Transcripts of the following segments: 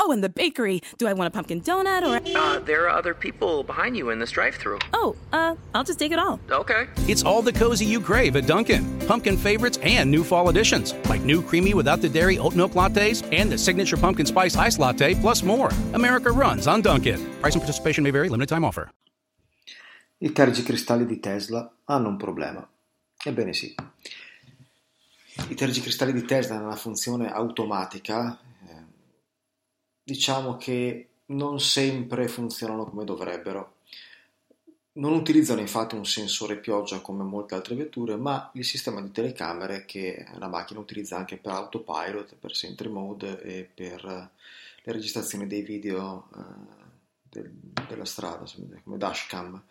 Oh, and the bakery. Do I want a pumpkin donut or... there are other people behind you in this drive-thru. Oh, I'll just take it all. Okay. It's all the cozy you crave at Dunkin'. Pumpkin favorites and new fall additions, like new creamy without the dairy oat milk lattes and the signature pumpkin spice iced latte, plus more. America runs on Dunkin'. Price and participation may vary. Limited time offer. I tergicristalli di Tesla hanno un problema. Ebbene sì. I tergicristalli di Tesla hanno una funzione automatica. Diciamo che non sempre funzionano come dovrebbero. Non utilizzano infatti un sensore pioggia come molte altre vetture, ma il sistema di telecamere che la macchina utilizza anche per Autopilot, per Sentry Mode e per le registrazioni dei video della strada, come dashcam.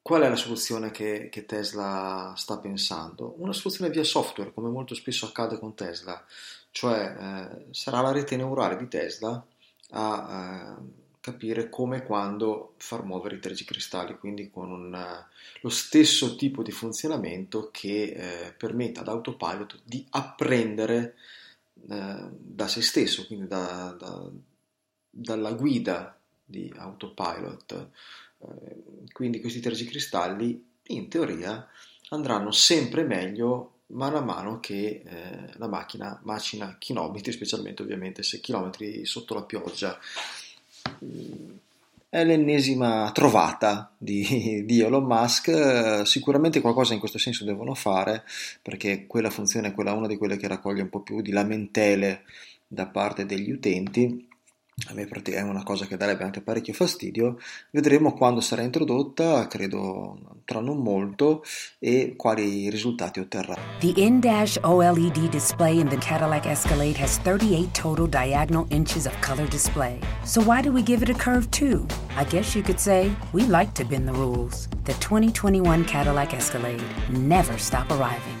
Qual è la soluzione che Tesla sta pensando? Una soluzione via software, come molto spesso accade con Tesla, cioè sarà la rete neurale di Tesla a capire come e quando far muovere i tergicristalli, quindi con lo stesso tipo di funzionamento che permette ad Autopilot di apprendere da se stesso, quindi dalla guida di Autopilot. Quindi questi tergicristalli in teoria andranno sempre meglio mano a mano che la macchina macina chilometri, specialmente ovviamente se chilometri sotto la pioggia. È l'ennesima trovata di Elon Musk. Sicuramente qualcosa in questo senso devono fare, perché quella funzione è una di quelle che raccoglie un po' più di lamentele da parte degli utenti. A me è una cosa che darebbe anche parecchio fastidio. Vedremo quando sarà introdotta, credo tra non molto, e quali risultati otterrà. The in-dash OLED display in the Cadillac Escalade has 38 total diagonal inches of color display. So why do we give it a curve too? I guess you could say we like to bend the rules. The 2021 Cadillac Escalade, never stop arriving.